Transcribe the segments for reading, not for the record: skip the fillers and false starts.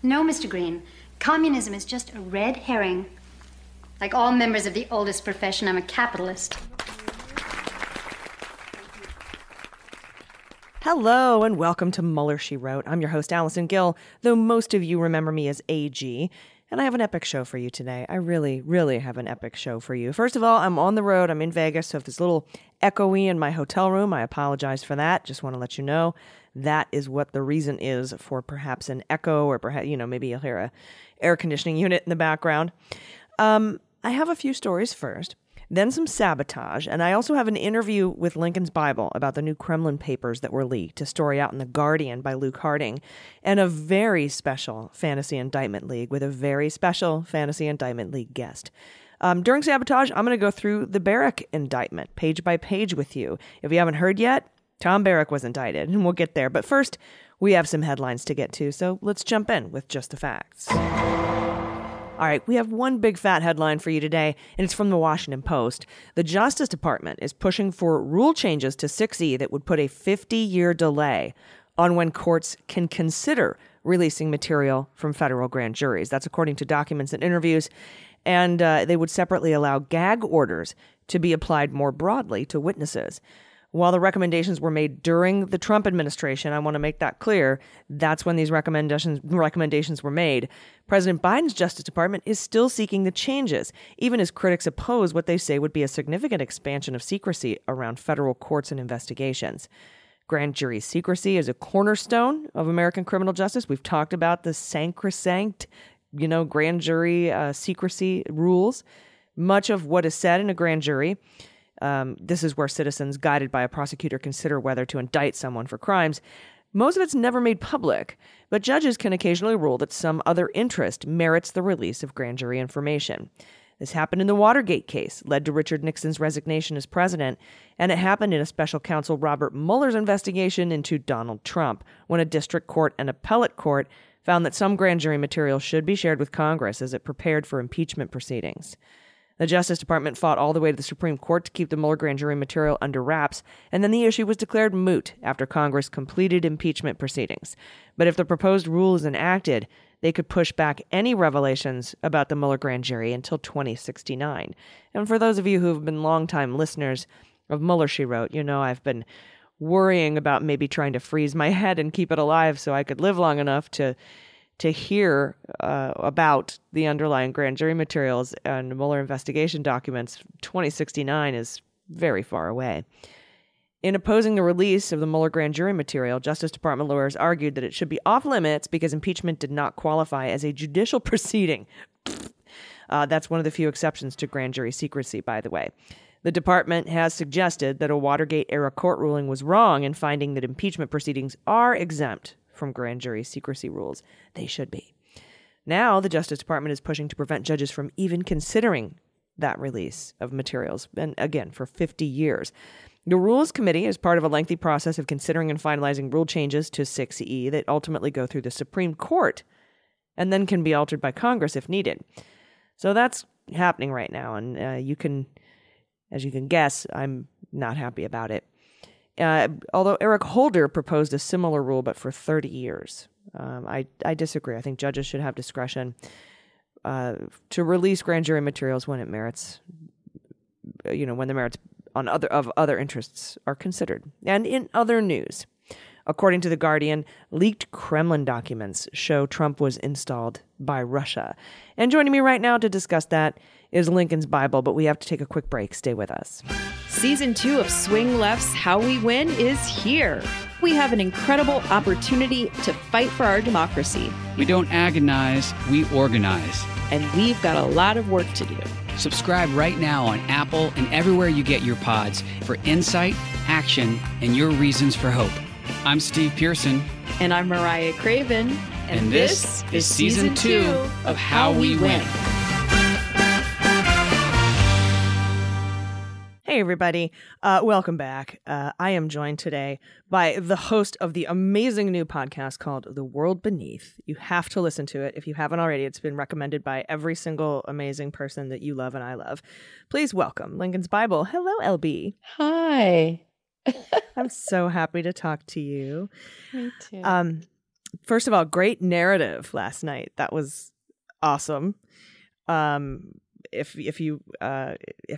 No, Mr. Green, communism is just a red herring. Like all members of the oldest profession, I'm a capitalist. Hello and welcome to Mueller, She Wrote. I'm your host, Allison Gill, though most of you remember me as AG. And I have an epic show for you today. I really, really have an epic show for you. First of all, I'm on the road. I'm in Vegas, so if it's a little echoey in my hotel room, I apologize for that. Just want to let you know. That is what the reason is for perhaps an echo or perhaps, maybe you'll hear a air conditioning unit in the background. I have a few stories first, then some sabotage. And I also have an interview with Lincoln's Bible about the new Kremlin papers that were leaked, a story out in The Guardian by Luke Harding, and a very special Fantasy Indictment League with a very special Fantasy Indictment League guest. During sabotage, I'm going to go through the Barrack indictment page by page with you. If you haven't heard yet, Tom Barrack was indicted, and we'll get there. But first, we have some headlines to get to, so let's jump in with just the facts. All right, we have one big fat headline for you today, and it's from The Washington Post. The Justice Department is pushing for rule changes to 6E that would put a 50-year delay on when courts can consider releasing material from federal grand juries. That's according to documents and interviews. And they would separately allow gag orders to be applied more broadly to witnesses. While the recommendations were made during the Trump administration, I want to make that clear, that's when these recommendations were made. President Biden's Justice Department is still seeking the changes, even as critics oppose what they say would be a significant expansion of secrecy around federal courts and investigations. Grand jury secrecy is a cornerstone of American criminal justice. We've talked about the sacrosanct, grand jury secrecy rules. Much of what is said in a grand jury... This is where citizens guided by a prosecutor consider whether to indict someone for crimes. Most of it's never made public, but judges can occasionally rule that some other interest merits the release of grand jury information. This happened in the Watergate case, led to Richard Nixon's resignation as president, and it happened in a special counsel Robert Mueller's investigation into Donald Trump, when a district court and appellate court found that some grand jury material should be shared with Congress as it prepared for impeachment proceedings. The Justice Department fought all the way to the Supreme Court to keep the Mueller grand jury material under wraps, and then the issue was declared moot after Congress completed impeachment proceedings. But if the proposed rule is enacted, they could push back any revelations about the Mueller grand jury until 2069. And for those of you who have been longtime listeners of Mueller, She Wrote, I've been worrying about maybe trying to freeze my head and keep it alive so I could live long enough to hear about the underlying grand jury materials and Mueller investigation documents. 2069 is very far away. In opposing the release of the Mueller grand jury material, Justice Department lawyers argued that it should be off limits because impeachment did not qualify as a judicial proceeding. That's one of the few exceptions to grand jury secrecy, by the way. The department has suggested that a Watergate-era court ruling was wrong in finding that impeachment proceedings are exempt from grand jury secrecy rules. They should be. Now, the Justice Department is pushing to prevent judges from even considering that release of materials, and again, for 50 years. The Rules Committee is part of a lengthy process of considering and finalizing rule changes to 6E that ultimately go through the Supreme Court and then can be altered by Congress if needed. So that's happening right now, and you can As you can guess, I'm not happy about it. Although Eric Holder proposed a similar rule, but for 30 years. I disagree. I think judges should have discretion to release grand jury materials when it merits, you know, when the merits on other interests are considered. And in other news, according to The Guardian, leaked Kremlin documents show Trump was installed by Russia. And joining me right now to discuss that is Lincoln's Bible, but we have to take a quick break. Stay with us. Season 2 of Swing Left's How We Win is here. We have an incredible opportunity to fight for our democracy. We don't agonize, we organize. And we've got a lot of work to do. Subscribe right now on Apple and everywhere you get your pods for insight, action, and your reasons for hope. I'm Steve Pearson. And I'm Mariah Craven. And this is Season 2 of How We Win. Hey, everybody. Welcome back. I am joined today by the host of the amazing new podcast called The World Beneath. You have to listen to it if you haven't already. It's been recommended by every single amazing person that you love and I love. Please welcome Lincoln's Bible. Hello, LB. Hi. I'm so happy to talk to you. Me too. First of all, great narrative last night. That was awesome. If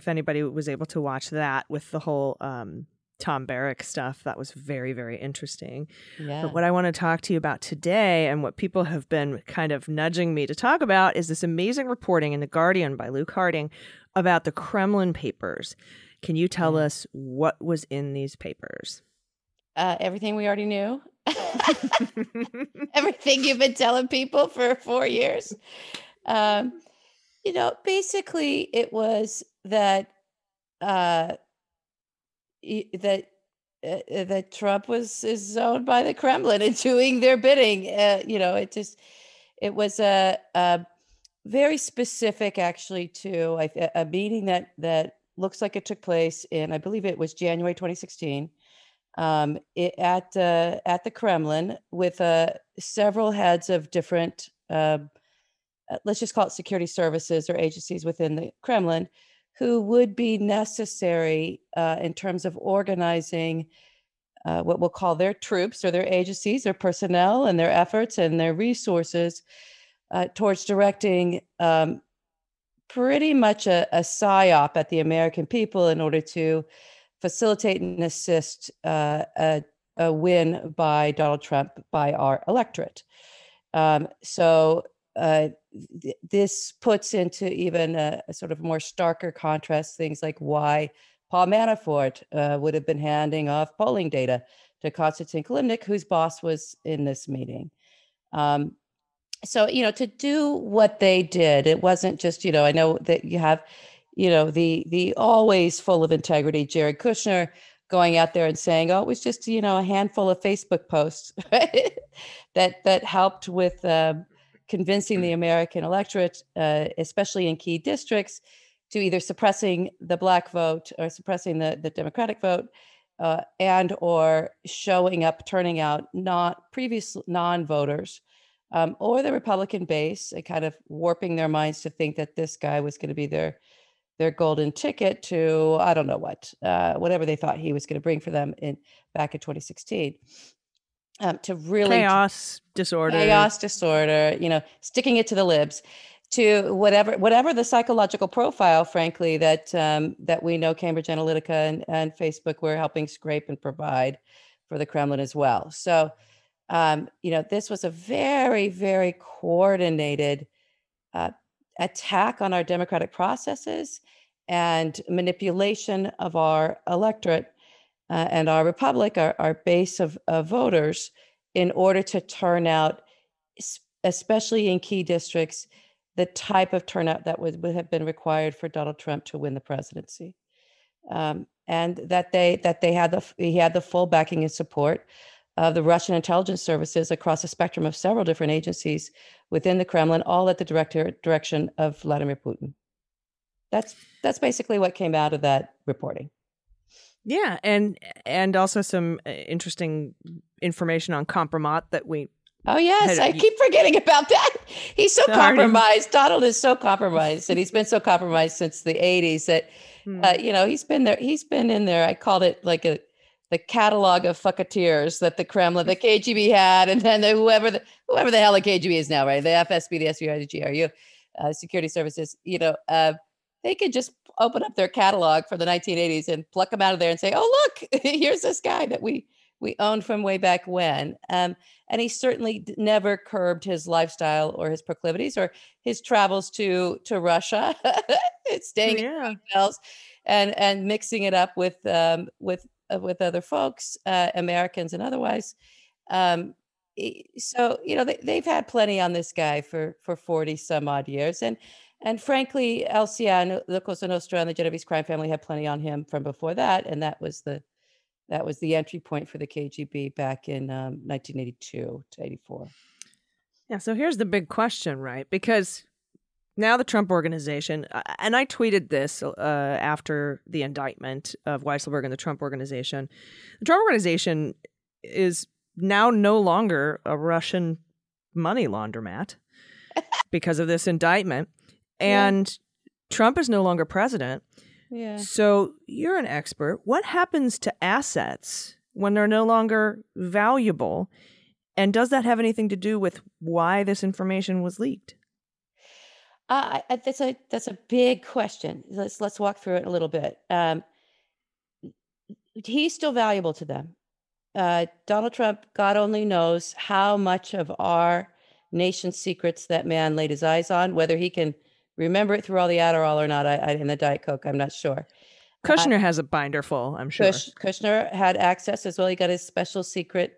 anybody was able to watch that with the whole Tom Barrack stuff, that was very, very interesting. Yeah. But what I want to talk to you about today, and what people have been kind of nudging me to talk about, is this amazing reporting in The Guardian by Luke Harding about the Kremlin papers. Can you tell us what was in these papers? Everything we already knew. Everything you've been telling people for 4 years. You know, basically it was that Trump is owned by the Kremlin and doing their bidding. It was a very specific, actually, to a meeting that looks like it took place in, I believe it was January 2016, at the Kremlin with several heads of different. Let's just call it security services or agencies within the Kremlin, who would be necessary in terms of organizing what we'll call their troops or their agencies, their personnel and their efforts and their resources towards directing pretty much a psyop at the American people in order to facilitate and assist a win by Donald Trump by our electorate. This puts into even a sort of more starker contrast things like why Paul Manafort would have been handing off polling data to Konstantin Kilimnik, whose boss was in this meeting. To do what they did, it wasn't just, you know, I know that you have, you know, the always full of integrity Jared Kushner going out there and saying, oh, it was just, you know, a handful of Facebook posts, right? that helped with convincing the American electorate, especially in key districts, to either suppressing the black vote or suppressing the Democratic vote, and or showing up, turning out not previous non-voters, or the Republican base, kind of warping their minds to think that this guy was going to be their golden ticket to I don't know what, whatever they thought he was going to bring for them back in 2016. To really chaos disorder, you know, sticking it to the libs, to whatever the psychological profile, frankly, that we know Cambridge Analytica and Facebook were helping scrape and provide for the Kremlin as well. So, this was a very, very coordinated attack on our democratic processes and manipulation of our electorate. And our republic, our base of voters, in order to turn out, especially in key districts, the type of turnout that would have been required for Donald Trump to win the presidency, and he had the full backing and support of the Russian intelligence services across a spectrum of several different agencies within the Kremlin, all at the direction of Vladimir Putin. That's basically what came out of that reporting. Yeah, and also some interesting information on compromat that we... Oh, yes, I keep forgetting about that. He's so compromised. Donald is so compromised, and he's been so compromised since the 80s that You know, he's been there. He's been in there. I called it like the catalog of fucketeers that the Kremlin, the KGB had, and then whoever the hell the KGB is now, right? The FSB, the SBI, the GRU, security services, you know, they could just open up their catalog for the 1980s and pluck them out of there and say, oh, look, here's this guy that we owned from way back when. And he certainly never curbed his lifestyle or his proclivities or his travels to Russia, staying in hotels and mixing it up with other folks, Americans and otherwise. So, you know, they've had plenty on this guy for 40 some odd years. And frankly, LCI, the Cosa Nostra, and the Genovese crime family had plenty on him from before that. And that was the entry point for the KGB back in 1982 to 84. Yeah. So here's the big question, right? Because now the Trump Organization, and I tweeted this after the indictment of Weisselberg and the Trump Organization. The Trump Organization is now no longer a Russian money laundromat because of this indictment. And Trump is no longer president. Yeah. So you're an expert. What happens to assets when they're no longer valuable? And does that have anything to do with why this information was leaked? That's a big question. Let's walk through it a little bit. He's still valuable to them. Donald Trump, God only knows how much of our nation's secrets that man laid his eyes on, whether he can remember it through all the Adderall or not, in the Diet Coke, I'm not sure. Kushner has a binder full, I'm sure. Kushner had access as well. He got his special secret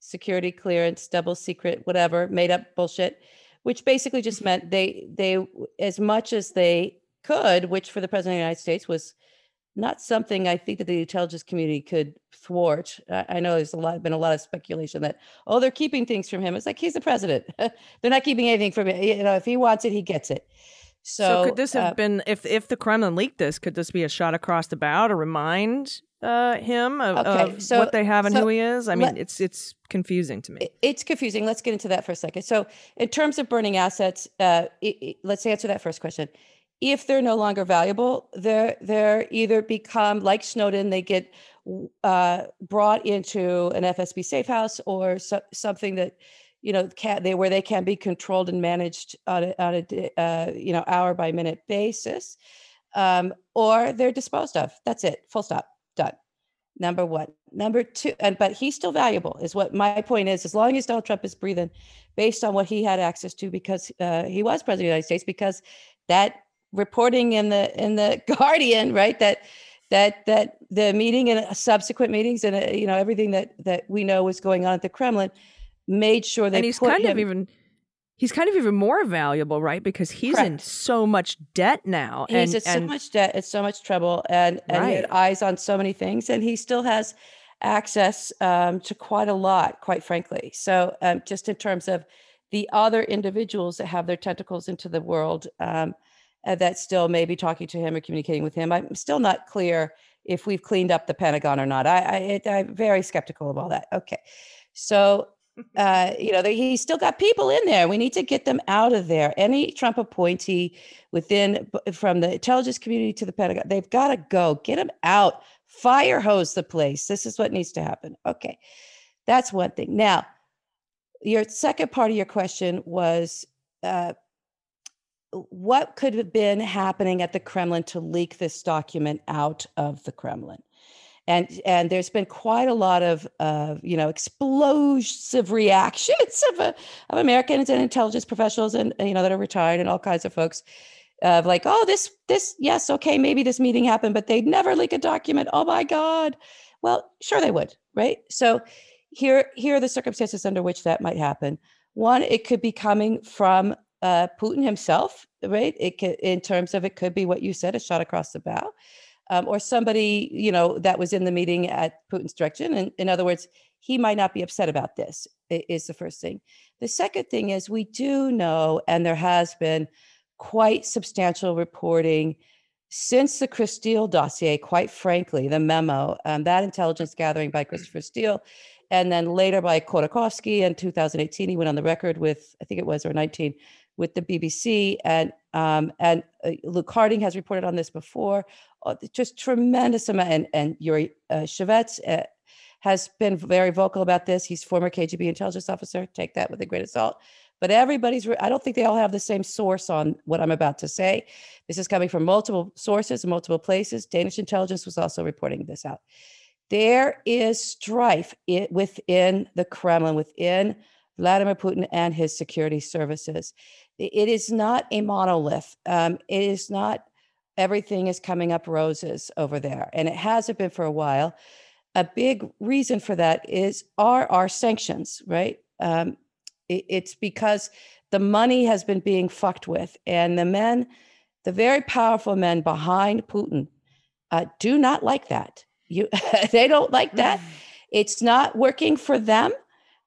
security clearance, double secret, whatever, made up bullshit, which basically just meant they as much as they could, which for the president of the United States was not something I think that the intelligence community could thwart. I know there's been a lot of speculation that, oh, they're keeping things from him. It's like, he's the president. They're not keeping anything from him. You know, if he wants it, he gets it. So could this have been, if the Kremlin leaked this, could this be a shot across the bow to remind him of what they have and who he is? I mean, it's confusing to me. It's confusing. Let's get into that for a second. So in terms of burning assets, let's answer that first question. If they're no longer valuable, they're either become, like Snowden, they get brought into an FSB safe house or something that, you know, where they can be controlled and managed on a hour by minute basis, or they're disposed of. That's it. Full stop. Done. Number one. Number two. But he's still valuable, is what my point is. As long as Donald Trump is breathing, based on what he had access to, because he was president of the United States, because that reporting in the Guardian, right? That the meeting and subsequent meetings and everything that we know was going on at the Kremlin. Made sure they he's kind of even more valuable, right? Because he's in so much debt now. He's in so much debt, it's so much trouble, and he had eyes on so many things, and he still has access to quite a lot, quite frankly. So just in terms of the other individuals that have their tentacles into the world that still may be talking to him or communicating with him, I'm still not clear if we've cleaned up the Pentagon or not. I'm very skeptical of all that. Okay, so. He's still got people in there. We need to get them out of there. Any Trump appointee from the intelligence community to the Pentagon, they've got to go. Get them out. Fire hose the place. This is what needs to happen. Okay. That's one thing. Now, your second part of your question was what could have been happening at the Kremlin to leak this document out of the Kremlin? And there's been quite a lot of explosive reactions of Americans and intelligence professionals and that are retired and all kinds of folks of like, oh, this yes, okay, maybe this meeting happened, but they'd never leak a document. Oh my God. Well, sure they would, right? So here are the circumstances under which that might happen. One, it could be coming from Putin himself, right? It could, in terms of, it could be what you said, a shot across the bow. Or somebody, that was in the meeting at Putin's direction. And in other words, he might not be upset about this, is the first thing. The second thing is, we do know, and there has been quite substantial reporting since the Chris Steele dossier, quite frankly, the memo, that intelligence gathering by Christopher Steele, and then later by Khodorkovsky in 2018, he went on the record with, I think it was, or 19, with the BBC, and Luke Harding has reported on this before. just tremendous amount. And Yuri Shevets has been very vocal about this. He's former KGB intelligence officer. Take that with a grain of salt. But everybody's, I don't think they all have the same source on what I'm about to say. This is coming from multiple sources and multiple places. Danish intelligence was also reporting this out. There is strife within the Kremlin, within Vladimir Putin and his security services. It is not a monolith. It is not everything is coming up roses over there. And it hasn't been for a while. A big reason for that are our sanctions, right? It's because the money has been being fucked with. And the men, the very powerful men behind Putin do not like that. They don't like that. It's not working for them.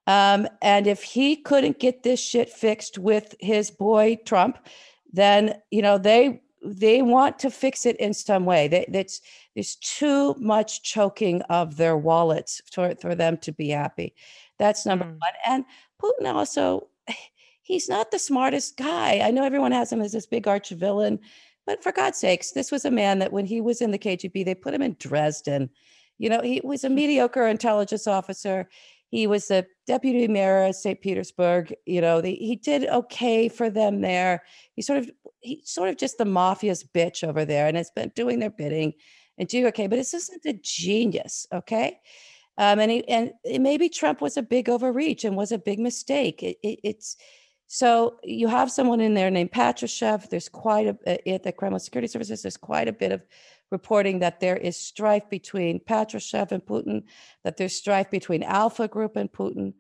And if he couldn't get this shit fixed with his boy Trump, then you know they want to fix it in some way. There's too much choking of their wallets for them to be happy. That's number one. And Putin also, he's not the smartest guy. I know everyone has him as this big arch villain, but for God's sakes, this was a man that when he was in the KGB, they put him in Dresden. You know, he was a mediocre intelligence officer. He was the deputy mayor of St. Petersburg. You know, he did okay for them there. He's sort of just the mafia's bitch over there, and has been doing their bidding and doing okay. But this isn't a genius, okay? And maybe Trump was a big overreach and was a big mistake. So you have someone in there named Patrushev. There's quite a at the Kremlin Security Services. There's quite a bit of reporting that there is strife between Patrushev and Putin. That there's strife between Alpha Group and Putin.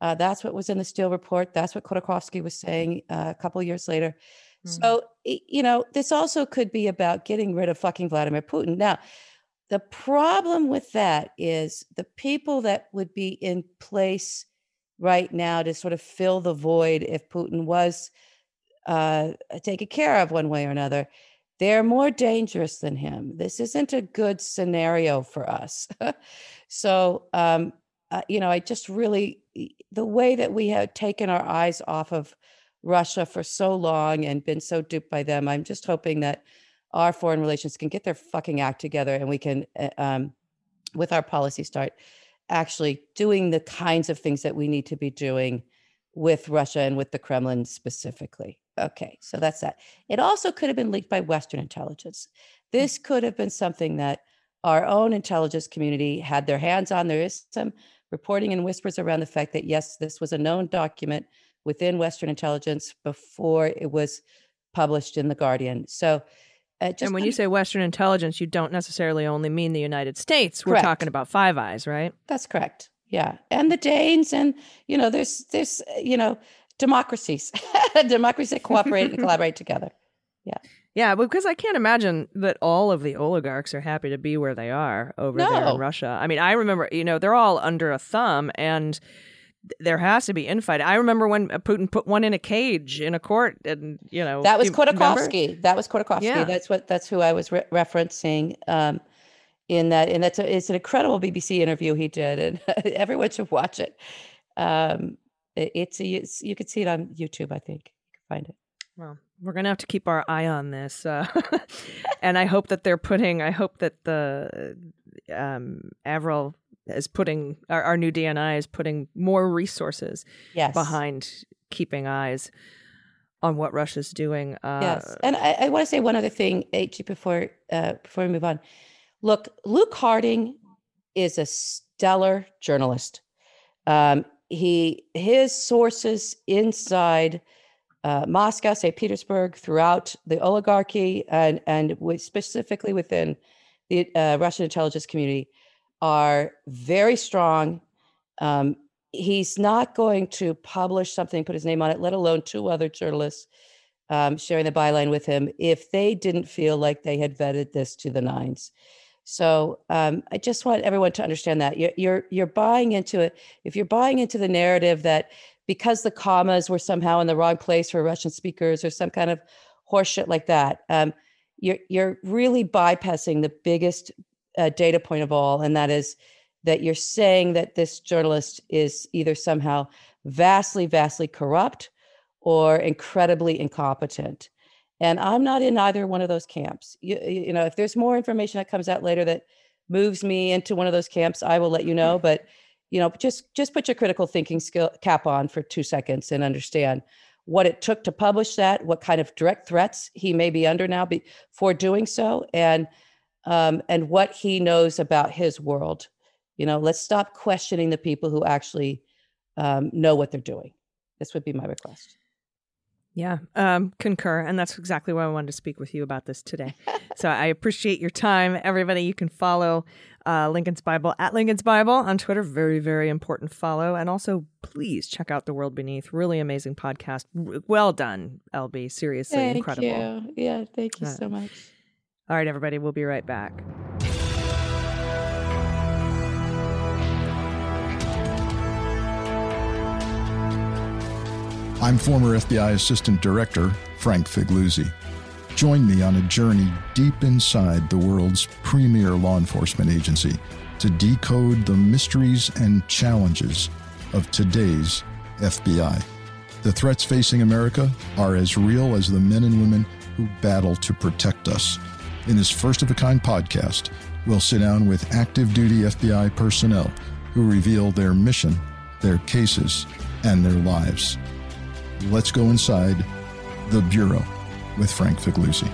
That's what was in the Steele report. That's what Khodorkovsky was saying a couple of years later. Mm-hmm. So you know, this also could be about getting rid of fucking Vladimir Putin. Now, the problem with that is the people that would be in place right now to sort of fill the void if Putin was taken care of one way or another, they're more dangerous than him. This isn't a good scenario for us. So, you know, I just really, the way that we have taken our eyes off of Russia for so long and been so duped by them, I'm just hoping that our foreign relations can get their fucking act together and we can, with our policy, start actually doing the kinds of things that we need to be doing with Russia and with the Kremlin specifically. Okay, so that's that. It also could have been leaked by Western intelligence. This could have been something that our own intelligence community had their hands on. There is some reporting and whispers around the fact that, yes, this was a known document within Western intelligence before it was published in The Guardian. So, and when you say Western intelligence, you don't necessarily only mean the United States. Correct. We're talking about Five Eyes, right? That's correct. Yeah. And the Danes and, you know, there's you know, democracies. Democracies that cooperate and collaborate together. Yeah. Yeah, because I can't imagine that all of the oligarchs are happy to be where they are over there in Russia. I mean, I remember, you know, they're all under a thumb and there has to be infighting. I remember when Putin put one in a cage in a court, and you know that was Khodorkovsky. Yeah. That's who I was referencing. It's an incredible BBC interview he did, and everyone should watch it. It's you can see it on YouTube. I think you can find it. Well, we're gonna have to keep our eye on this, and I hope that the Avril is putting our new DNI is putting more resources behind keeping eyes on what Russia's doing. And I want to say one other thing, HG, before we move on. Look, Luke Harding is a stellar journalist. His sources inside Moscow, St. Petersburg, throughout the oligarchy, and specifically within the Russian intelligence community, are very strong. He's not going to publish something, put his name on it, let alone two other journalists sharing the byline with him if they didn't feel like they had vetted this to the nines. So I just want everyone to understand that you're buying into it. If you're buying into the narrative that because the commas were somehow in the wrong place for Russian speakers or some kind of horseshit like that, you're really bypassing the biggest data point of all, and that is that you're saying that this journalist is either somehow vastly corrupt or incredibly incompetent. And I'm not in either one of those camps. You know, if there's more information that comes out later that moves me into one of those camps, I will let you know. But, you know, just put your critical thinking skill cap on for 2 seconds and understand what it took to publish that, what kind of direct threats he may be under now for doing so, and what he knows about his world. You know, let's stop questioning the people who actually know what they're doing. This would be my request. Yeah, concur. And that's exactly why I wanted to speak with you about this today. So I appreciate your time. Everybody, you can follow Lincoln's Bible at Lincoln's Bible on Twitter. Very, very important follow. And also, please check out The World Beneath. Really amazing podcast. Well done, LB. Seriously, incredible. Thank you. Yeah, thank you so much. All right, everybody, we'll be right back. I'm former FBI Assistant Director Frank Figliuzzi. Join me on a journey deep inside the world's premier law enforcement agency to decode the mysteries and challenges of today's FBI. The threats facing America are as real as the men and women who battle to protect us. In this first-of-a-kind podcast, we'll sit down with active-duty FBI personnel who reveal their mission, their cases, and their lives. Let's go inside the Bureau with Frank Figliuzzi.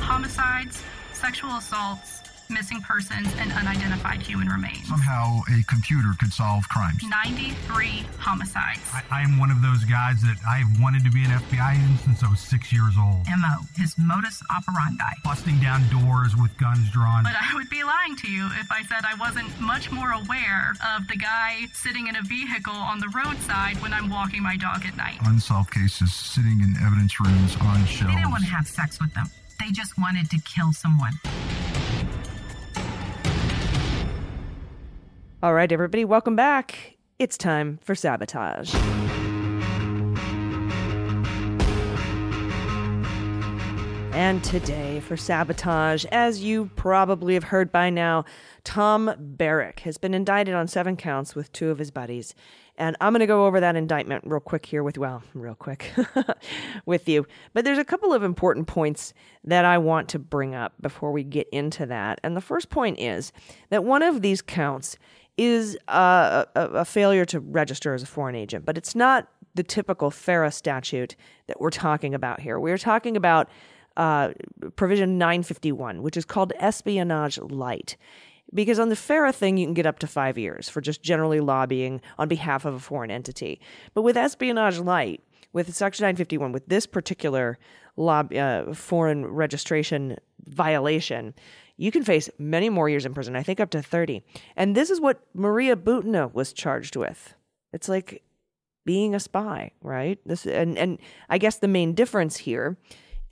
Homicides, sexual assaults, missing persons, and unidentified human remains. Somehow a computer could solve crimes. 93 homicides. I am one of those guys that I've wanted to be an FBI agent since I was 6 years old. M.O., his modus operandi. Busting down doors with guns drawn. But I would be lying to you if I said I wasn't much more aware of the guy sitting in a vehicle on the roadside when I'm walking my dog at night. Unsolved cases sitting in evidence rooms on shelves. They didn't want to have sex with them. They just wanted to kill someone. All right, everybody, welcome back. It's time for Sabotage. And today for Sabotage, as you probably have heard by now, Tom Barrack has been indicted on 7 counts with 2 of his buddies. And I'm going to go over that indictment real quick here with you. But there's a couple of important points that I want to bring up before we get into that. And the first point is that one of these counts is a failure to register as a foreign agent. But it's not the typical FARA statute that we're talking about here. We're talking about provision 951, which is called espionage light. Because on the FARA thing, you can get up to 5 years for just generally lobbying on behalf of a foreign entity. But with espionage light, with Section 951, with this particular foreign registration violation, you can face many more years in prison, I think up to 30. And this is what Maria Butina was charged with. It's like being a spy, right? And I guess the main difference here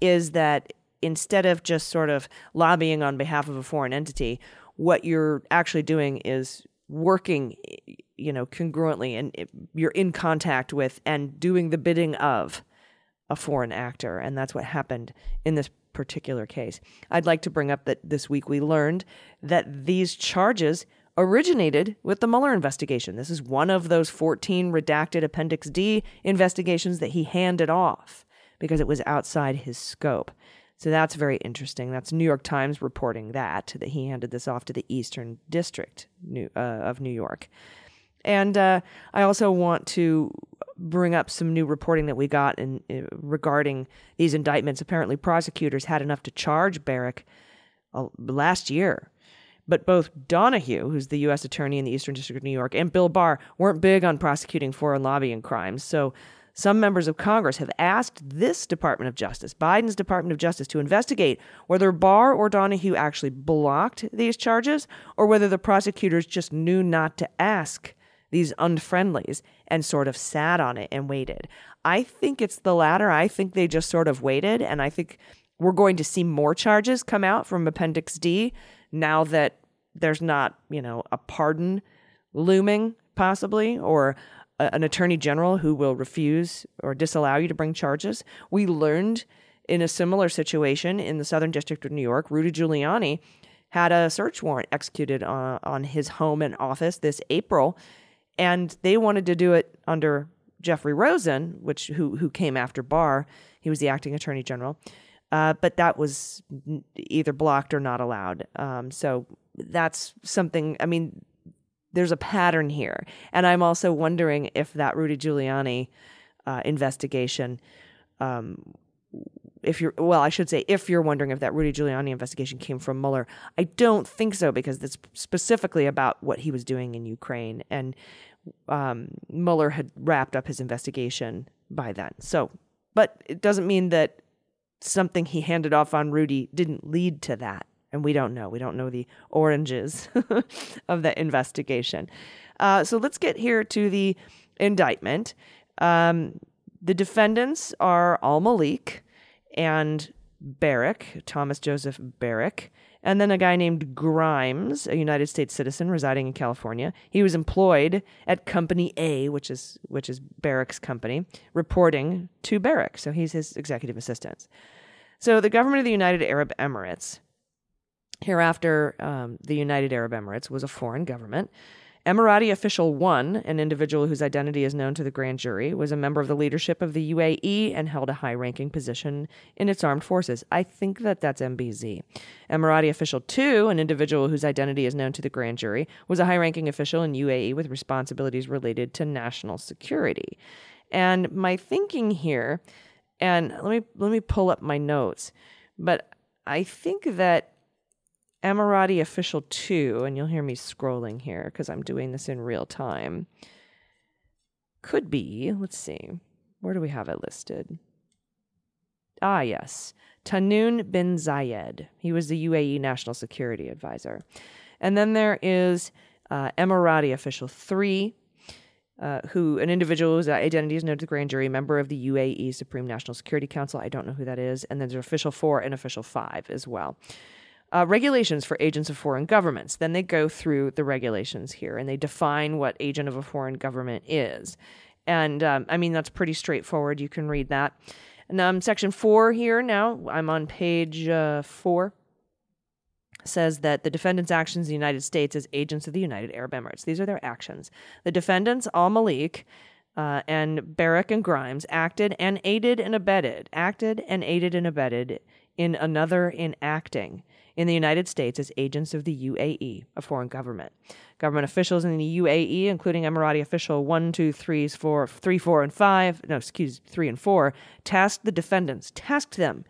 is that instead of just sort of lobbying on behalf of a foreign entity, what you're actually doing is working, you know, congruently, and you're in contact with and doing the bidding of a foreign actor. And that's what happened in this particular case. I'd like to bring up that this week we learned that these charges originated with the Mueller investigation. This is one of those 14 redacted Appendix D investigations that he handed off because it was outside his scope. So that's very interesting. That's New York Times reporting that he handed this off to the Eastern District of New York. And I also want to bring up some new reporting that we got regarding these indictments. Apparently, prosecutors had enough to charge Barrack last year. But both Donahue, who's the U.S. attorney in the Eastern District of New York, and Bill Barr weren't big on prosecuting foreign lobbying crimes. So some members of Congress have asked this Department of Justice, Biden's Department of Justice, to investigate whether Barr or Donahue actually blocked these charges or whether the prosecutors just knew not to ask these unfriendlies and sort of sat on it and waited. I think it's the latter. I think they just sort of waited, and I think we're going to see more charges come out from Appendix D now that there's not, you know, a pardon looming possibly, or an attorney general who will refuse or disallow you to bring charges. We learned in a similar situation in the Southern District of New York, Rudy Giuliani had a search warrant executed on his home and office this April, and they wanted to do it under Jeffrey Rosen, which who came after Barr. He was the acting attorney general. But that was either blocked or not allowed. So that's something, I mean, there's a pattern here. And I'm also wondering if that Rudy Giuliani investigation, if you're wondering if that Rudy Giuliani investigation came from Mueller, I don't think so, because it's specifically about what he was doing in Ukraine. And Mueller had wrapped up his investigation by then. So, but it doesn't mean that something he handed off on Rudy didn't lead to that. And we don't know. We don't know the oranges of the investigation. So let's get here to the indictment. The defendants are Al Malik and Barrack, Thomas Joseph Barrack, and then a guy named Grimes, a United States citizen residing in California. He was employed at Company A, which is Barrack's company, reporting to Barrack. So he's his executive assistant. So the government of the United Arab Emirates, hereafter the United Arab Emirates, was a foreign government. Emirati official one, an individual whose identity is known to the grand jury, was a member of the leadership of the UAE and held a high-ranking position in its armed forces. I think that's MBZ. Emirati official two, an individual whose identity is known to the grand jury, was a high-ranking official in UAE with responsibilities related to national security. And my thinking here, and let me pull up my notes, but I think that Emirati official two, and you'll hear me scrolling here because I'm doing this in real time, could be, let's see, where do we have it listed? Ah, yes, Tanoun bin Zayed. He was the UAE National Security Advisor. And then there is Emirati official three, who an individual whose identity is known to the grand jury, member of the UAE Supreme National Security Council. I don't know who that is. And then there's official four and official five as well. Regulations for agents of foreign governments. Then they go through the regulations here and they define what agent of a foreign government is. And I mean, that's pretty straightforward. You can read that. And section 4 here now, I'm on page 4, says that the defendants' actions in the United States as agents of the United Arab Emirates. These are their actions. The defendants, Al Malik, and Barrack and Grimes, acted and aided and abetted in another in acting in the United States as agents of the UAE, a foreign government. Government officials in the UAE, including Emirati official 3 and 4, tasked them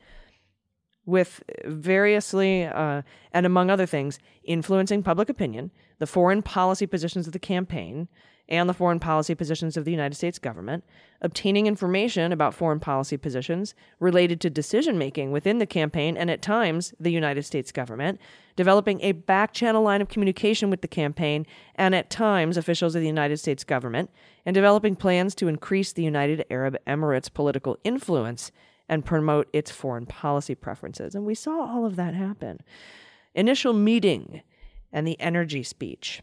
with variously, and among other things, influencing public opinion, the foreign policy positions of the campaign, and the foreign policy positions of the United States government, obtaining information about foreign policy positions related to decision-making within the campaign and, at times, the United States government, developing a back-channel line of communication with the campaign and, at times, officials of the United States government, and developing plans to increase the United Arab Emirates' political influence and promote its foreign policy preferences. And we saw all of that happen. Initial meeting and the energy speech.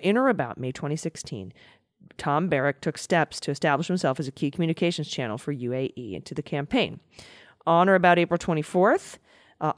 In or about May 2016, Tom Barrack took steps to establish himself as a key communications channel for UAE and to the campaign. On or about April 24th,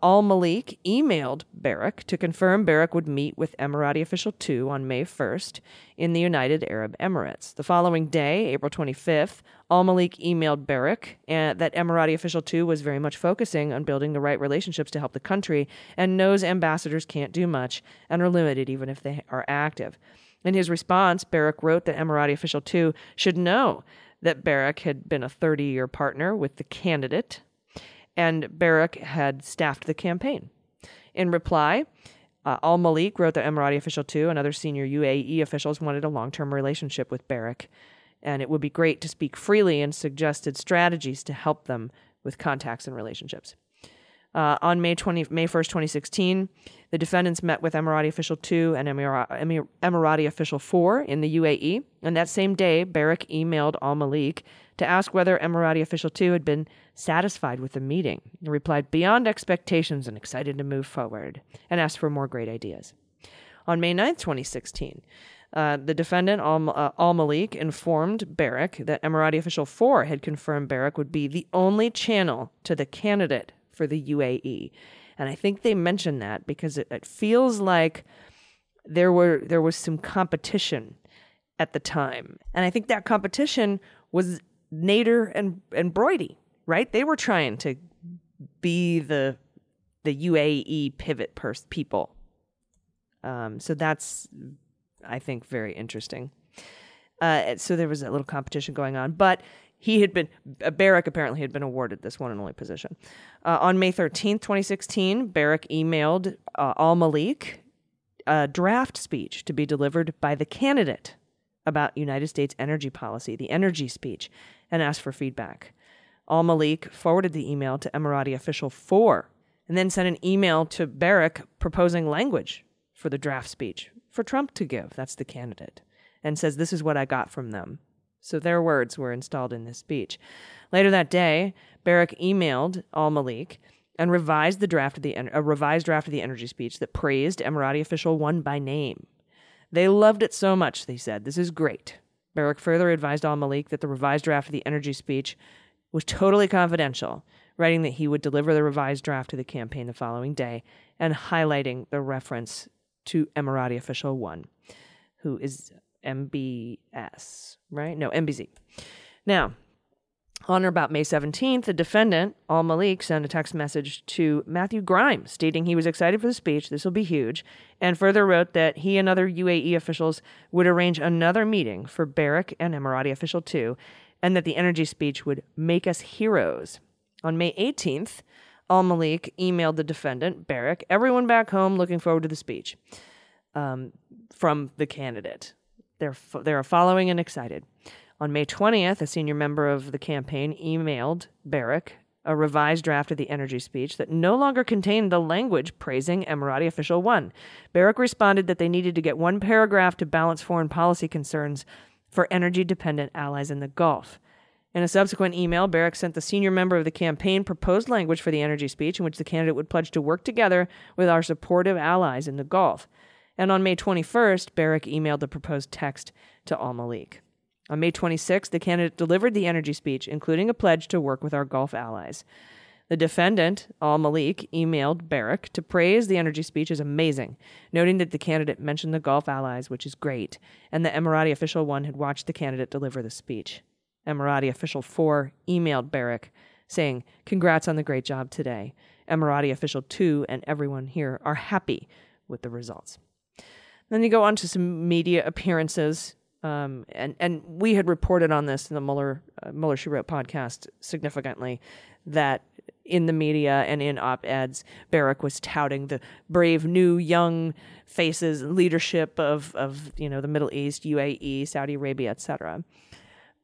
Al Malik emailed Barrack to confirm Barrack would meet with Emirati official 2 on May 1st in the United Arab Emirates. The following day, April 25th, Al Malik emailed Barrack that Emirati official 2 was very much focusing on building the right relationships to help the country and knows ambassadors can't do much and are limited even if they are active. In his response, Barrack wrote that Emirati official 2 should know that Barrack had been a 30-year partner with the candidate and Barrack had staffed the campaign. In reply, Al Malik wrote that Emirati official 2 and other senior UAE officials wanted a long-term relationship with Barrack, and it would be great to speak freely, and suggested strategies to help them with contacts and relationships. On May 1st, 2016, the defendants met with Emirati official 2 and Emirati official 4 in the UAE. And that same day, Barrack emailed Al Malik to ask whether Emirati official 2 had been satisfied with the meeting. He replied, "Beyond expectations and excited to move forward," and asked for more great ideas. On May 9th, 2016, the defendant, Al Malik, informed Barrack that Emirati official 4 had confirmed Barrack would be the only channel to the candidate for the UAE. And I think they mentioned that because it feels like there was some competition at the time. And I think that competition was Nader and Brody, right? They were trying to be the UAE pivot people. So that's, I think, very interesting. So there was that little competition going on, but he had been, Barrack apparently had been awarded this one and only position. On May 13th, 2016, Barrack emailed Al Malik a draft speech to be delivered by the candidate about United States energy policy, the energy speech, and asked for feedback. Al Malik forwarded the email to Emirati official 4 and then sent an email to Barrack proposing language for the draft speech for Trump to give. That's the candidate. And says, this is what I got from them. So their words were installed in this speech. Later that day, Barrack emailed Al Malik and revised the draft of a revised draft of the energy speech that praised Emirati official 1 by name. They loved it so much, they said. This is great. Barrack further advised Al Malik that the revised draft of the energy speech was totally confidential, writing that he would deliver the revised draft to the campaign the following day and highlighting the reference to Emirati official 1, who is MBS, right? No, MBZ. Now, on or about May 17th, the defendant, Al Malik, sent a text message to Matthew Grimes stating he was excited for the speech, this will be huge, and further wrote that he and other UAE officials would arrange another meeting for Barrack and Emirati official 2, and that the energy speech would make us heroes. On May 18th, Al Malik emailed the defendant, Barrack, everyone back home looking forward to the speech from the candidate. They're following and excited. On May 20th, a senior member of the campaign emailed Barrack a revised draft of the energy speech that no longer contained the language praising Emirati official 1. Barrack responded that they needed to get one paragraph to balance foreign policy concerns for energy-dependent allies in the Gulf. In a subsequent email, Barrack sent the senior member of the campaign proposed language for the energy speech in which the candidate would pledge to work together with our supportive allies in the Gulf. And on May 21st, Barrack emailed the proposed text to Al Malik. On May 26th, the candidate delivered the energy speech, including a pledge to work with our Gulf allies. The defendant, Al Malik, emailed Barrack to praise the energy speech as amazing, noting that the candidate mentioned the Gulf allies, which is great, and the Emirati official 1 had watched the candidate deliver the speech. Emirati official 4 emailed Barrack, saying, "Congrats on the great job today. Emirati official 2 and everyone here are happy with the results." Then you go on to some media appearances, and we had reported on this in the Mueller, She Wrote podcast significantly, that in the media and in op-eds, Barrack was touting the brave new young faces and leadership of the Middle East, UAE, Saudi Arabia, etc.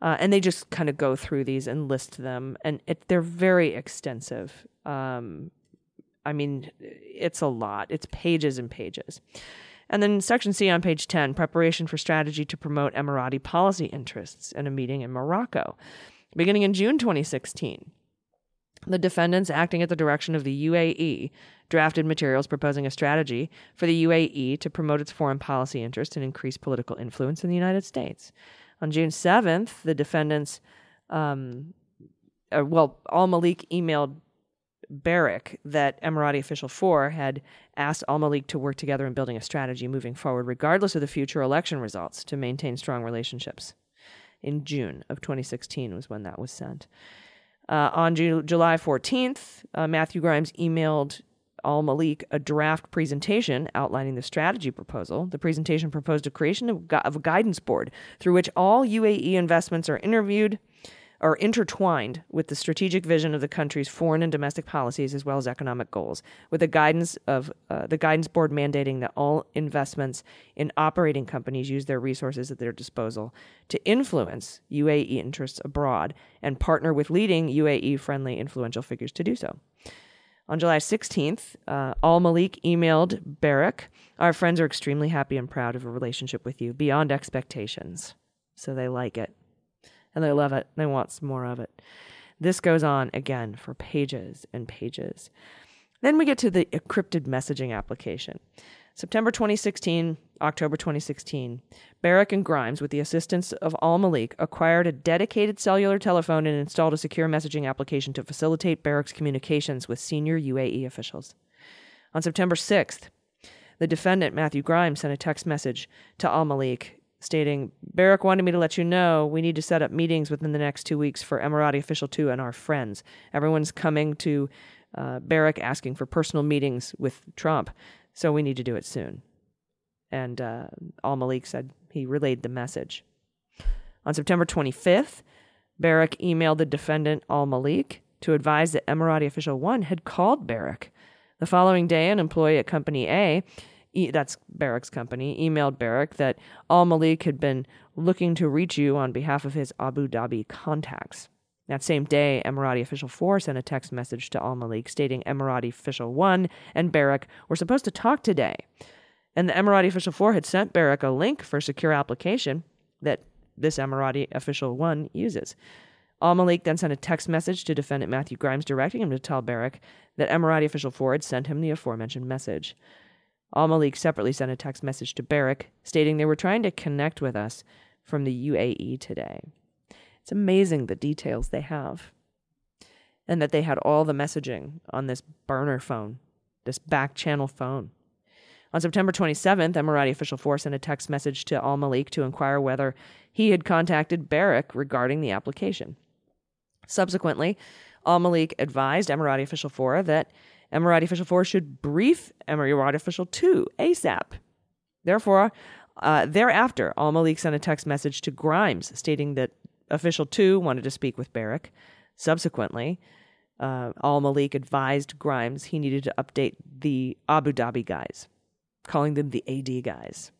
And they just kind of go through these and list them, and they're very extensive. It's a lot. It's pages and pages. And then Section C on page 10, preparation for strategy to promote Emirati policy interests in a meeting in Morocco. Beginning in June 2016, the defendants, acting at the direction of the UAE, drafted materials proposing a strategy for the UAE to promote its foreign policy interests and increase political influence in the United States. On June 7th, the defendants, Al Malik emailed Barrack that Emirati official 4 had asked Al Malik to work together in building a strategy moving forward, regardless of the future election results, to maintain strong relationships. In June of 2016 was when that was sent. On July 14th, Matthew Grimes emailed Al Malik a draft presentation outlining the strategy proposal. The presentation proposed a creation of a guidance board through which all UAE investments are intertwined with the strategic vision of the country's foreign and domestic policies as well as economic goals, with the guidance of the guidance board mandating that all investments in operating companies use their resources at their disposal to influence UAE interests abroad and partner with leading UAE-friendly influential figures to do so. On July 16th, Al Malik emailed Barrack, "Our friends are extremely happy and proud of a relationship with you beyond expectations." So they like it. And they love it. They want some more of it. This goes on, again, for pages and pages. Then we get to the encrypted messaging application. September 2016, October 2016, Barrack and Grimes, with the assistance of Al Malik, acquired a dedicated cellular telephone and installed a secure messaging application to facilitate Barrack's communications with senior UAE officials. On September 6th, the defendant, Matthew Grimes, sent a text message to Al Malik stating, "Barrack wanted me to let you know we need to set up meetings within the next 2 weeks for Emirati official 2 and our friends. Everyone's coming to Barrack asking for personal meetings with Trump, so we need to do it soon." And Al Malik said he relayed the message. On September 25th, Barrack emailed the defendant Al Malik to advise that Emirati official 1 had called Barrack. The following day, an employee at Company A, that's Barrack's company, emailed Barrack that Al Malik had been looking to reach you on behalf of his Abu Dhabi contacts. That same day, Emirati official 4 sent a text message to Al Malik stating Emirati official 1 and Barrack were supposed to talk today. And the Emirati official 4 had sent Barrack a link for a secure application that this Emirati official 1 uses. Al Malik then sent a text message to defendant Matthew Grimes directing him to tell Barrack that Emirati official 4 had sent him the aforementioned message. Al Malik separately sent a text message to Barrack stating they were trying to connect with us from the UAE today. It's amazing the details they have, and that they had all the messaging on this burner phone, this back channel phone. On September 27th, Emirati official 4 sent a text message to Al Malik to inquire whether he had contacted Barrack regarding the application. Subsequently, Al Malik advised Emirati official 4 that Emirati official 4 should brief Emirati official 2 ASAP. Thereafter, Al Malik sent a text message to Grimes stating that official 2 wanted to speak with Barrack. Subsequently, Al Malik advised Grimes he needed to update the Abu Dhabi guys, calling them the AD guys,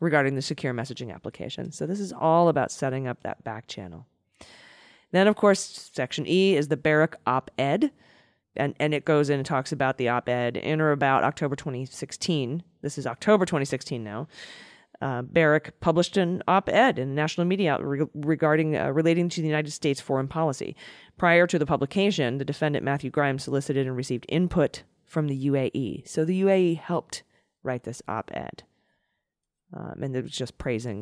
regarding the secure messaging application. So this is all about setting up that back channel. Then, of course, Section E is the Barrack op-ed, and it goes in and talks about the op-ed in or about October 2016. This is October 2016 now. Barrack published an op-ed in national media relating to the United States foreign policy. Prior to the publication, the defendant Matthew Grimes solicited and received input from the UAE. So the UAE helped write this op-ed. And it was just praising,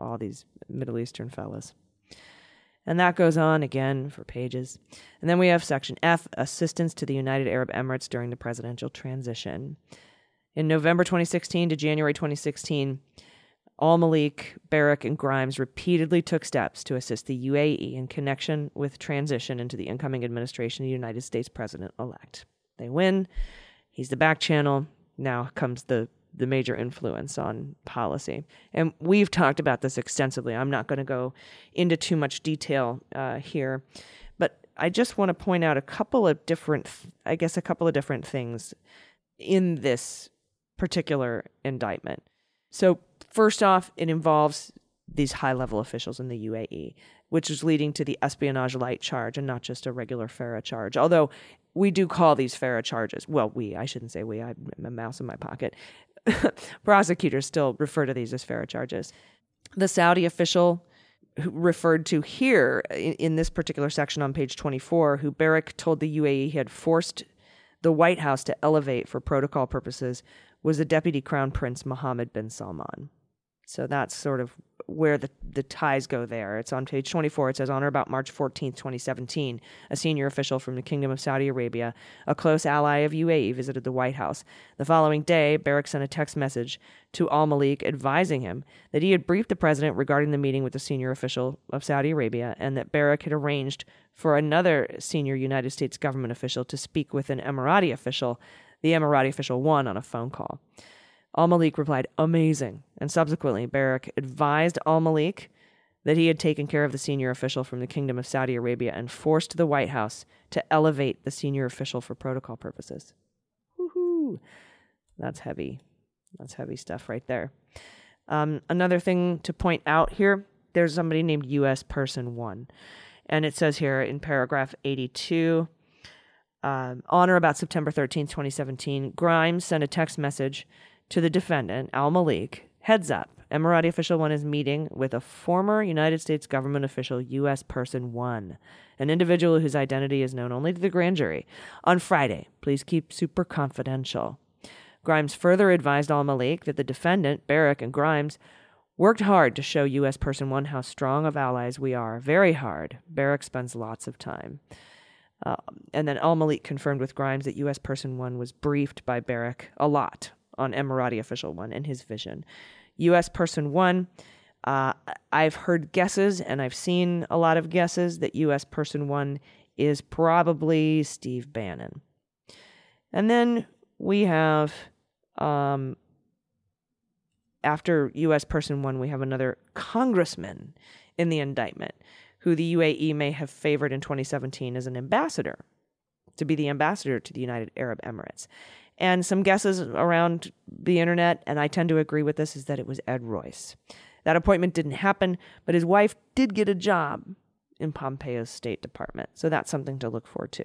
all these Middle Eastern fellas. And that goes on again for pages. And then we have Section F, Assistance to the United Arab Emirates during the presidential transition. In November 2016 to January 2016, Al Malik, Barrack, and Grimes repeatedly took steps to assist the UAE in connection with transition into the incoming administration of the United States president-elect. They win. He's the back channel. Now comes the major influence on policy. And we've talked about this extensively. I'm not going to go into too much detail here, but I just want to point out a couple of different things in this particular indictment. So first off, it involves these high-level officials in the UAE, which is leading to the espionage light charge and not just a regular FARA charge. Although we do call these FARA charges. Well, I shouldn't say we. I'm a mouse in my pocket. Prosecutors still refer to these as FARA charges. The Saudi official referred to here in this particular section on page 24, who Barrack told the UAE he had forced the White House to elevate for protocol purposes, was the Deputy Crown Prince Mohammed bin Salman. So that's sort of where the ties go there. It's on page 24. It says, on or about March 14th, 2017, a senior official from the Kingdom of Saudi Arabia, a close ally of UAE, visited the White House. The following day, Barrack sent a text message to Al Malik advising him that he had briefed the president regarding the meeting with the senior official of Saudi Arabia and that Barrack had arranged for another senior United States government official to speak with an Emirati official, the Emirati official 1, on a phone call. Al Malik replied, "Amazing." And subsequently, Barrack advised Al Malik that he had taken care of the senior official from the Kingdom of Saudi Arabia and forced the White House to elevate the senior official for protocol purposes. Woohoo! That's heavy. That's heavy stuff right there. Another thing to point out here, there's somebody named U.S. Person 1. And it says here in paragraph 82, on or about September 13, 2017, Grimes sent a text message to the defendant, Al Malik, "Heads up, Emirati official 1 is meeting with a former United States government official, U.S. Person 1, an individual whose identity is known only to the grand jury, on Friday. Please keep super confidential." Grimes further advised Al Malik that the defendant, Barrack, and Grimes worked hard to show U.S. Person 1 how strong of allies we are. Very hard. Barrack spends lots of time. And then Al Malik confirmed with Grimes that U.S. Person 1 was briefed by Barrack a lot on Emirati official 1 and his vision. U.S. Person 1 I've heard guesses, and I've seen a lot of guesses, that U.S. person one is probably Steve Bannon. And then we have, after U.S. person one, we have another congressman in the indictment who the UAE may have favored in 2017 as an ambassador, to be the ambassador to the United Arab Emirates. And some guesses around the internet, and I tend to agree with this, is that it was Ed Royce. That appointment didn't happen, but his wife did get a job in Pompeo's State Department. So that's something to look for, too.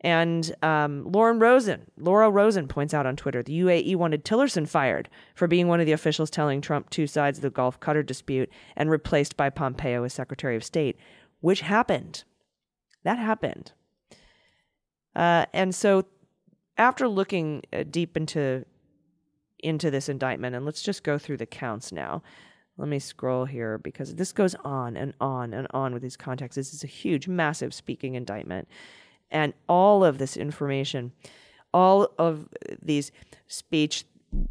And Laura Rosen points out on Twitter, the UAE wanted Tillerson fired for being one of the officials telling Trump two sides of the Gulf Qatar dispute, and replaced by Pompeo as Secretary of State, which happened. That happened. And so after looking deep into this indictment, and let's just go through the counts now. Let me scroll here, because this goes on and on and on with these contexts. This is a huge, massive speaking indictment. And all of this information, all of these speech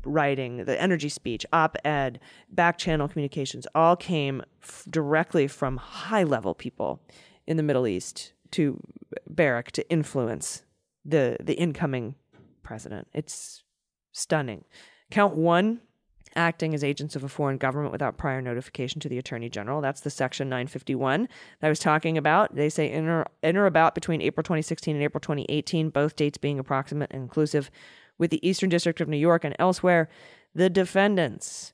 writing, the energy speech, op-ed, back-channel communications, all came directly from high-level people in the Middle East to Barrack to influence the incoming president. It's stunning. Count one, acting as agents of a foreign government without prior notification to the Attorney General. That's the Section 951 that I was talking about. They say in or about between April 2016 and April 2018, both dates being approximate and inclusive, with the Eastern District of New York and elsewhere, the defendants,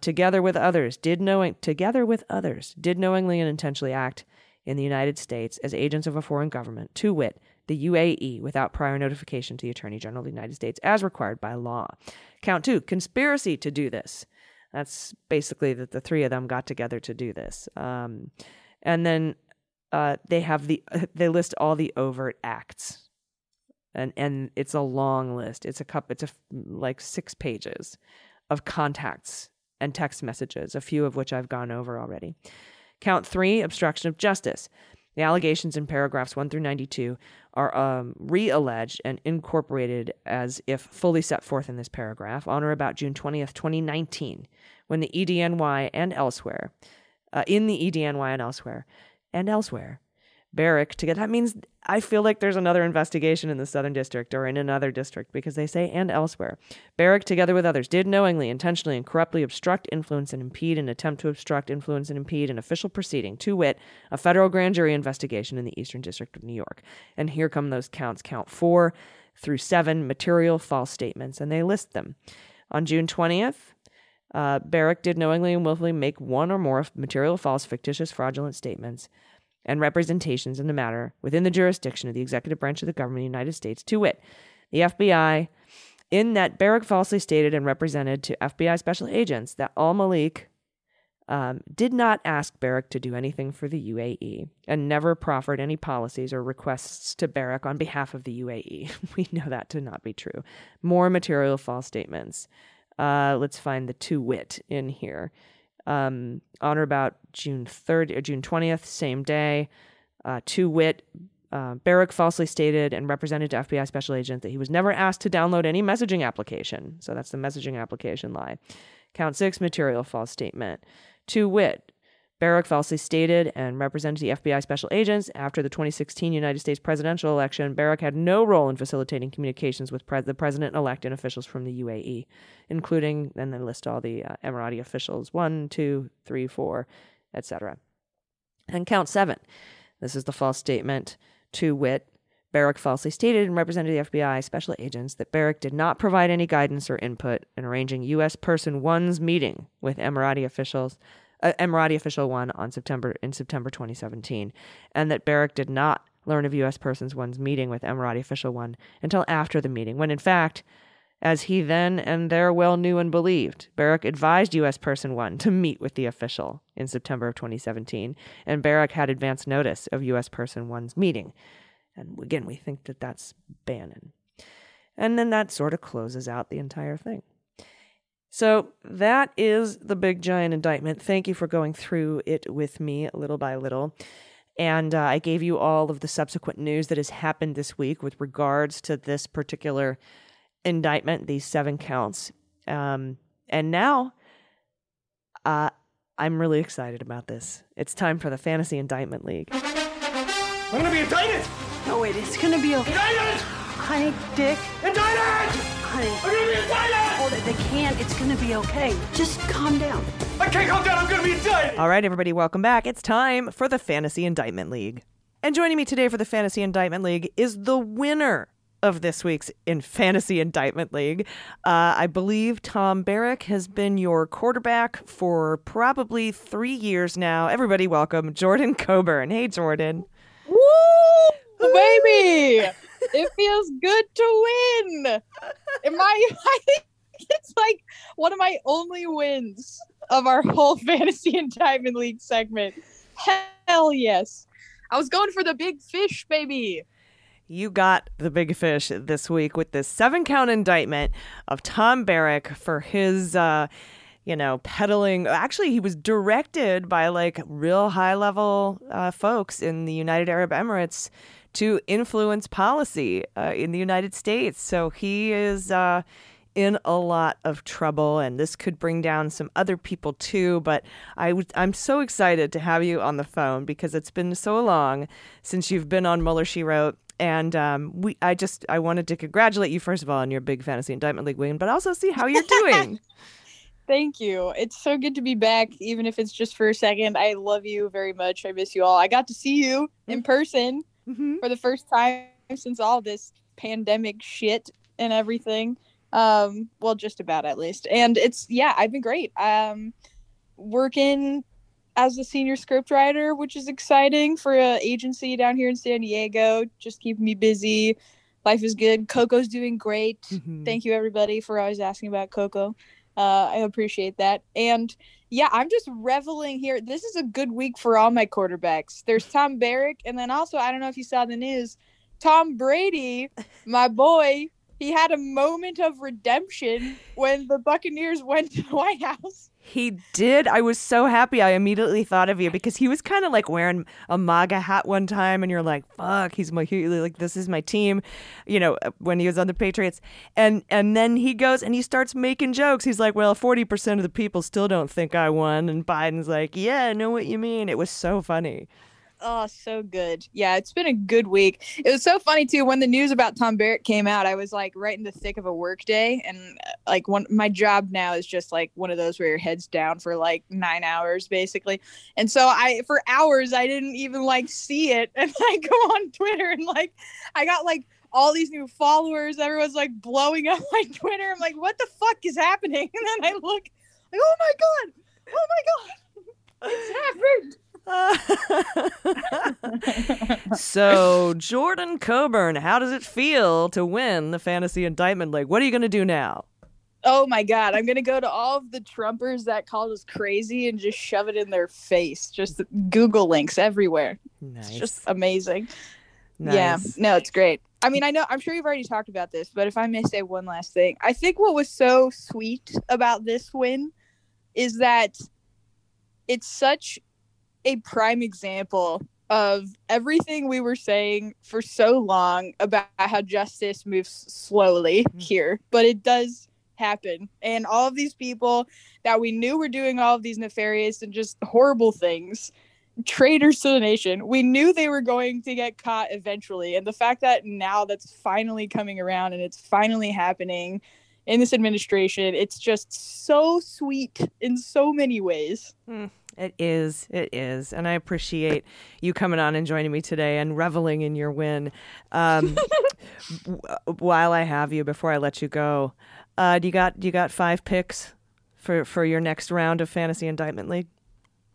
together with others, did knowingly and intentionally act in the United States as agents of a foreign government, to wit, the UAE, without prior notification to the Attorney General of the United States as required by law. Count two, conspiracy to do this. That's basically that the three of them got together to do this. And then they list all the overt acts, and it's a long list. It's like 6 pages of contacts and text messages, a few of which I've gone over already. Count three, obstruction of justice. The allegations in paragraphs 1 through 92 are re-alleged and incorporated as if fully set forth in this paragraph on or about June 20th, 2019, when the EDNY and elsewhere, Barrack together. That means I feel like there's another investigation in the Southern District or in another district, because they say and elsewhere. Barrack together with others did knowingly, intentionally, and corruptly obstruct, influence, and impede an attempt to obstruct, influence, and impede an official proceeding, to wit, a federal grand jury investigation in the Eastern District of New York. And here come those counts, count 4 through 7, material false statements, and they list them. On June 20th, Barrack did knowingly and willfully make one or more material false, fictitious, fraudulent statements and representations in the matter within the jurisdiction of the executive branch of the government of the United States, to wit, the FBI, in that Barrack falsely stated and represented to FBI special agents that Al Malik did not ask Barrack to do anything for the UAE and never proffered any policies or requests to Barrack on behalf of the UAE. We know that to not be true. More material false statements. Let's find the to wit in here. On or about June 3rd or June 20th, same day, to wit, Barrack falsely stated and represented to FBI special agent that he was never asked to download any messaging application. So that's the messaging application lie. Count 6, material false statement. To wit, Barrack falsely stated and represented the FBI special agents after the 2016 United States presidential election, Barrack had no role in facilitating communications with the president-elect and officials from the UAE, including, and they list all the Emirati officials, 1, 2, 3, 4, etc. And count 7. This is the false statement, to wit, Barrack falsely stated and represented the FBI special agents that Barrack did not provide any guidance or input in arranging U.S. Person 1's meeting with Emirati officials, Emirati official 1 in September 2017, and that Barrack did not learn of U.S. Persons 1's meeting with Emirati official 1 until after the meeting, when in fact, as he then and there well knew and believed, Barrack advised U.S. Person 1 to meet with the official in September of 2017, and Barrack had advance notice of U.S. Person 1's meeting. And again, we think that that's Bannon. And then that sort of closes out the entire thing. So that is the big giant indictment. Thank you for going through it with me little by little. And I gave you all of the subsequent news that has happened this week with regards to this particular indictment, these 7 counts. And now I'm really excited about this. It's time for the Fantasy Indictment League. I'm gonna be indicted! No, wait, it's gonna be okay. Indicted! Honey, Dick. Indicted! Honey. I'm gonna be indicted! Hold it, they can't. It's gonna be okay. Just calm down. I can't calm down. I'm gonna be indicted! All right, everybody, welcome back. It's time for the Fantasy Indictment League. And joining me today for the Fantasy Indictment League is the winner of this week's Fantasy Indictment League. I believe Tom Barrack has been your quarterback for probably 3 years now. Everybody welcome Jordan Coburn. Hey, Jordan. Woo! Woo! Baby! It feels good to win! I think it's like one of my only wins of our whole Fantasy Indictment League segment. Hell yes. I was going for the big fish, baby. You got the big fish this week with this 7-count indictment of Tom Barrack for his, peddling. Actually, he was directed by real high-level folks in the United Arab Emirates to influence policy in the United States. So he is in a lot of trouble, and this could bring down some other people too, but I'm so excited to have you on the phone because it's been so long since you've been on Mueller, She Wrote, and I wanted to congratulate you, first of all, on your big Fantasy Indictment League win, but also see how you're doing. Thank you. It's so good to be back, even if it's just for a second. I love you very much. I miss you all. I got to see you in person for the first time since all this pandemic shit and everything. Well, just about at least. And I've been great. Working as a senior scriptwriter, which is exciting for an agency down here in San Diego, just keeping me busy. Life is good. Coco's doing great. Mm-hmm. Thank you everybody for always asking about Coco. I appreciate that. And I'm just reveling here. This is a good week for all my quarterbacks. There's Tom Barrack. And then also, I don't know if you saw the news, Tom Brady, my boy, he had a moment of redemption when the Buccaneers went to the White House. He did. I was so happy. I immediately thought of you because he was kind of wearing a MAGA hat one time, and you're like, "Fuck, this is my team," when he was on the Patriots, and then he goes and he starts making jokes. He's like, "Well, 40% of the people still don't think I won," and Biden's like, "Yeah, I know what you mean." It was so funny. Oh, so good. Yeah, it's been a good week. It was so funny, too. When the news about Tom Barrack came out, I was, right in the thick of a work day. And, my job now is just, one of those where your head's down for, 9 hours, basically. And so for hours, I didn't even, see it. And I go on Twitter and, I got, all these new followers. Everyone's, blowing up my Twitter. I'm like, what the fuck is happening? And then I look, oh, my God. It's happened. So, Jordan Coburn, how does it feel to win the Fantasy Indictment League? What are you going to do now? Oh, my God. I'm going to go to all of the Trumpers that called us crazy and just shove it in their face. Just Google links everywhere. Nice. It's just amazing. Nice. Yeah. No, it's great. I mean, I know, I'm sure you've already talked about this, but if I may say one last thing, I think what was so sweet about this win is that it's such a prime example of everything we were saying for so long about how justice moves slowly here, but it does happen. And all of these people that we knew were doing all of these nefarious and just horrible things, traitors to the nation, we knew they were going to get caught eventually. And the fact that now that's finally coming around and it's finally happening in this administration, it's just so sweet in so many ways. Mm. It is. And I appreciate you coming on and joining me today and reveling in your win. While I have you, before I let you go, do you got 5 picks for your next round of Fantasy Indictment League?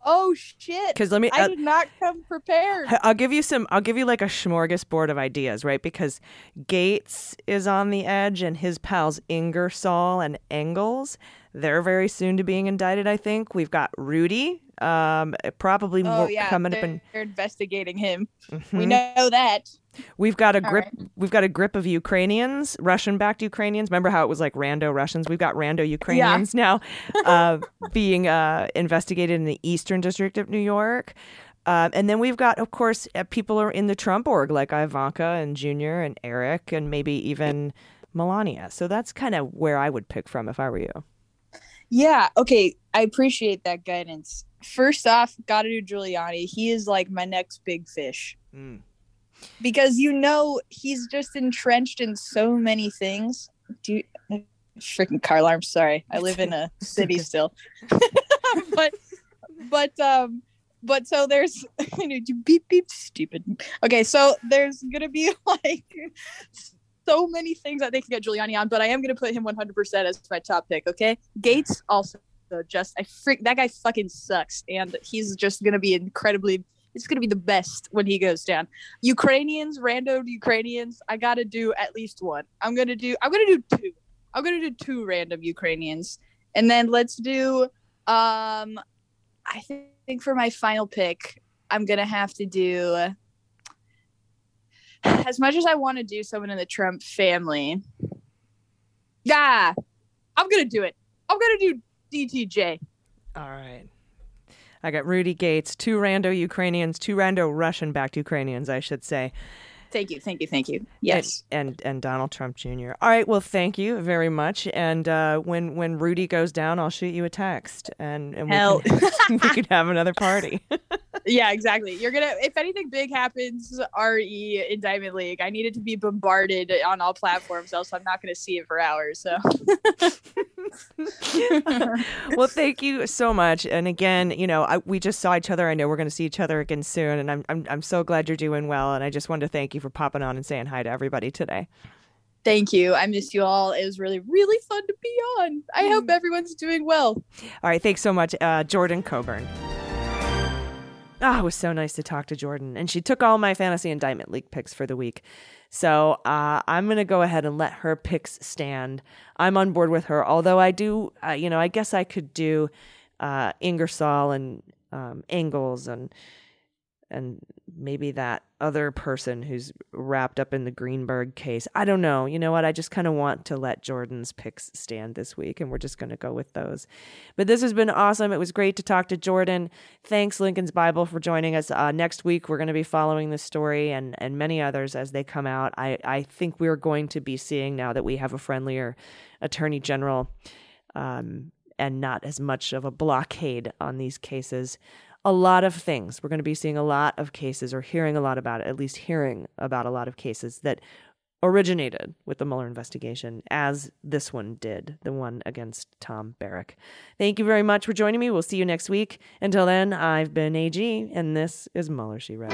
Oh shit! Because I did not come prepared. I'll give you a smorgasbord of ideas, right? Because Gates is on the edge, and his pals Ingersoll and Engels, they're very soon to being indicted. I think we've got Rudy. Probably more coming up, and they're investigating him. Mm-hmm. We know that. We've got a grip. Right. We've got a grip of Ukrainians, Russian-backed Ukrainians. Remember how it was rando Russians? We've got rando Ukrainians now being investigated in the Eastern District of New York. And then we've got, of course, people are in the Trump org like Ivanka and Junior and Eric and maybe even Melania. So that's kind of where I would pick from if I were you. Yeah. Okay. I appreciate that guidance. First off, got to do Giuliani. He is like my next big fish. Mm. Because, you know, he's just entrenched in so many things. Dude, freaking car alarm. Sorry. I live in a city still. But so there's, you know, beep, beep, stupid. Okay. So there's going to be like so many things that they can get Giuliani on, but I am going to put him 100% as my top pick. Okay. Gates also. So just that guy fucking sucks, and he's just gonna be incredibly. It's gonna be the best when he goes down. Ukrainians, rando Ukrainians. I gotta do at least one. I'm gonna do two. I'm gonna do two random Ukrainians, and then let's do. I think for my final pick, I'm gonna have to do. As much as I want to do someone in the Trump family, yeah, I'm gonna do it. I'm gonna do. DTJ. All right. I got Rudy Gates, two rando Ukrainians, two rando Russian-backed Ukrainians, I should say. Thank you. Yes. And Donald Trump Jr. All right. Well, thank you very much. And when Rudy goes down, I'll shoot you a text, and we could have another party. Yeah, exactly. You're gonna. If anything big happens, RE Indictment League. I need it to be bombarded on all platforms, else I'm not gonna see it for hours. So. Well, thank you so much. And again, you know, we just saw each other. I know we're gonna see each other again soon. And I'm so glad you're doing well. And I just wanted to thank you for popping on and saying hi to everybody today. Thank you. I missed you all. It was really, really fun to be on. I hope everyone's doing well. All right. Thanks so much, Jordan Coburn. Oh, it was so nice to talk to Jordan. And she took all my Fantasy Indictment League picks for the week. So I'm going to go ahead and let her picks stand. I'm on board with her. Although I do, you know, I guess I could do Ingersoll and Ingalls and maybe that other person who's wrapped up in the Greenberg case. I don't know. You know what? I just kind of want to let Jordan's picks stand this week, and we're just going to go with those. But this has been awesome. It was great to talk to Jordan. Thanks, Lincoln's Bible, for joining us. Next week, we're going to be following this story and many others as they come out. I think we're going to be seeing now that we have a friendlier attorney general and not as much of a blockade on these cases. A lot of things. We're going to be seeing a lot of cases, or hearing about a lot of cases that originated with the Mueller investigation, as this one did, the one against Tom Barrack. Thank you very much for joining me. We'll see you next week. Until then, I've been AG, and this is Mueller, She Wrote.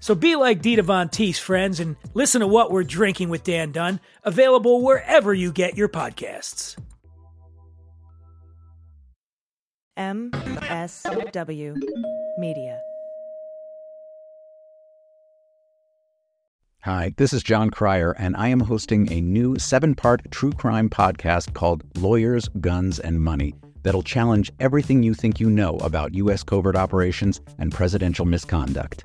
So be like Dita Von Teese, friends, and listen to What We're Drinking with Dan Dunn, available wherever you get your podcasts. MSW Media. Hi, this is John Cryer, and I am hosting a new 7-part true crime podcast called Lawyers, Guns, and Money that'll challenge everything you think you know about U.S. covert operations and presidential misconduct.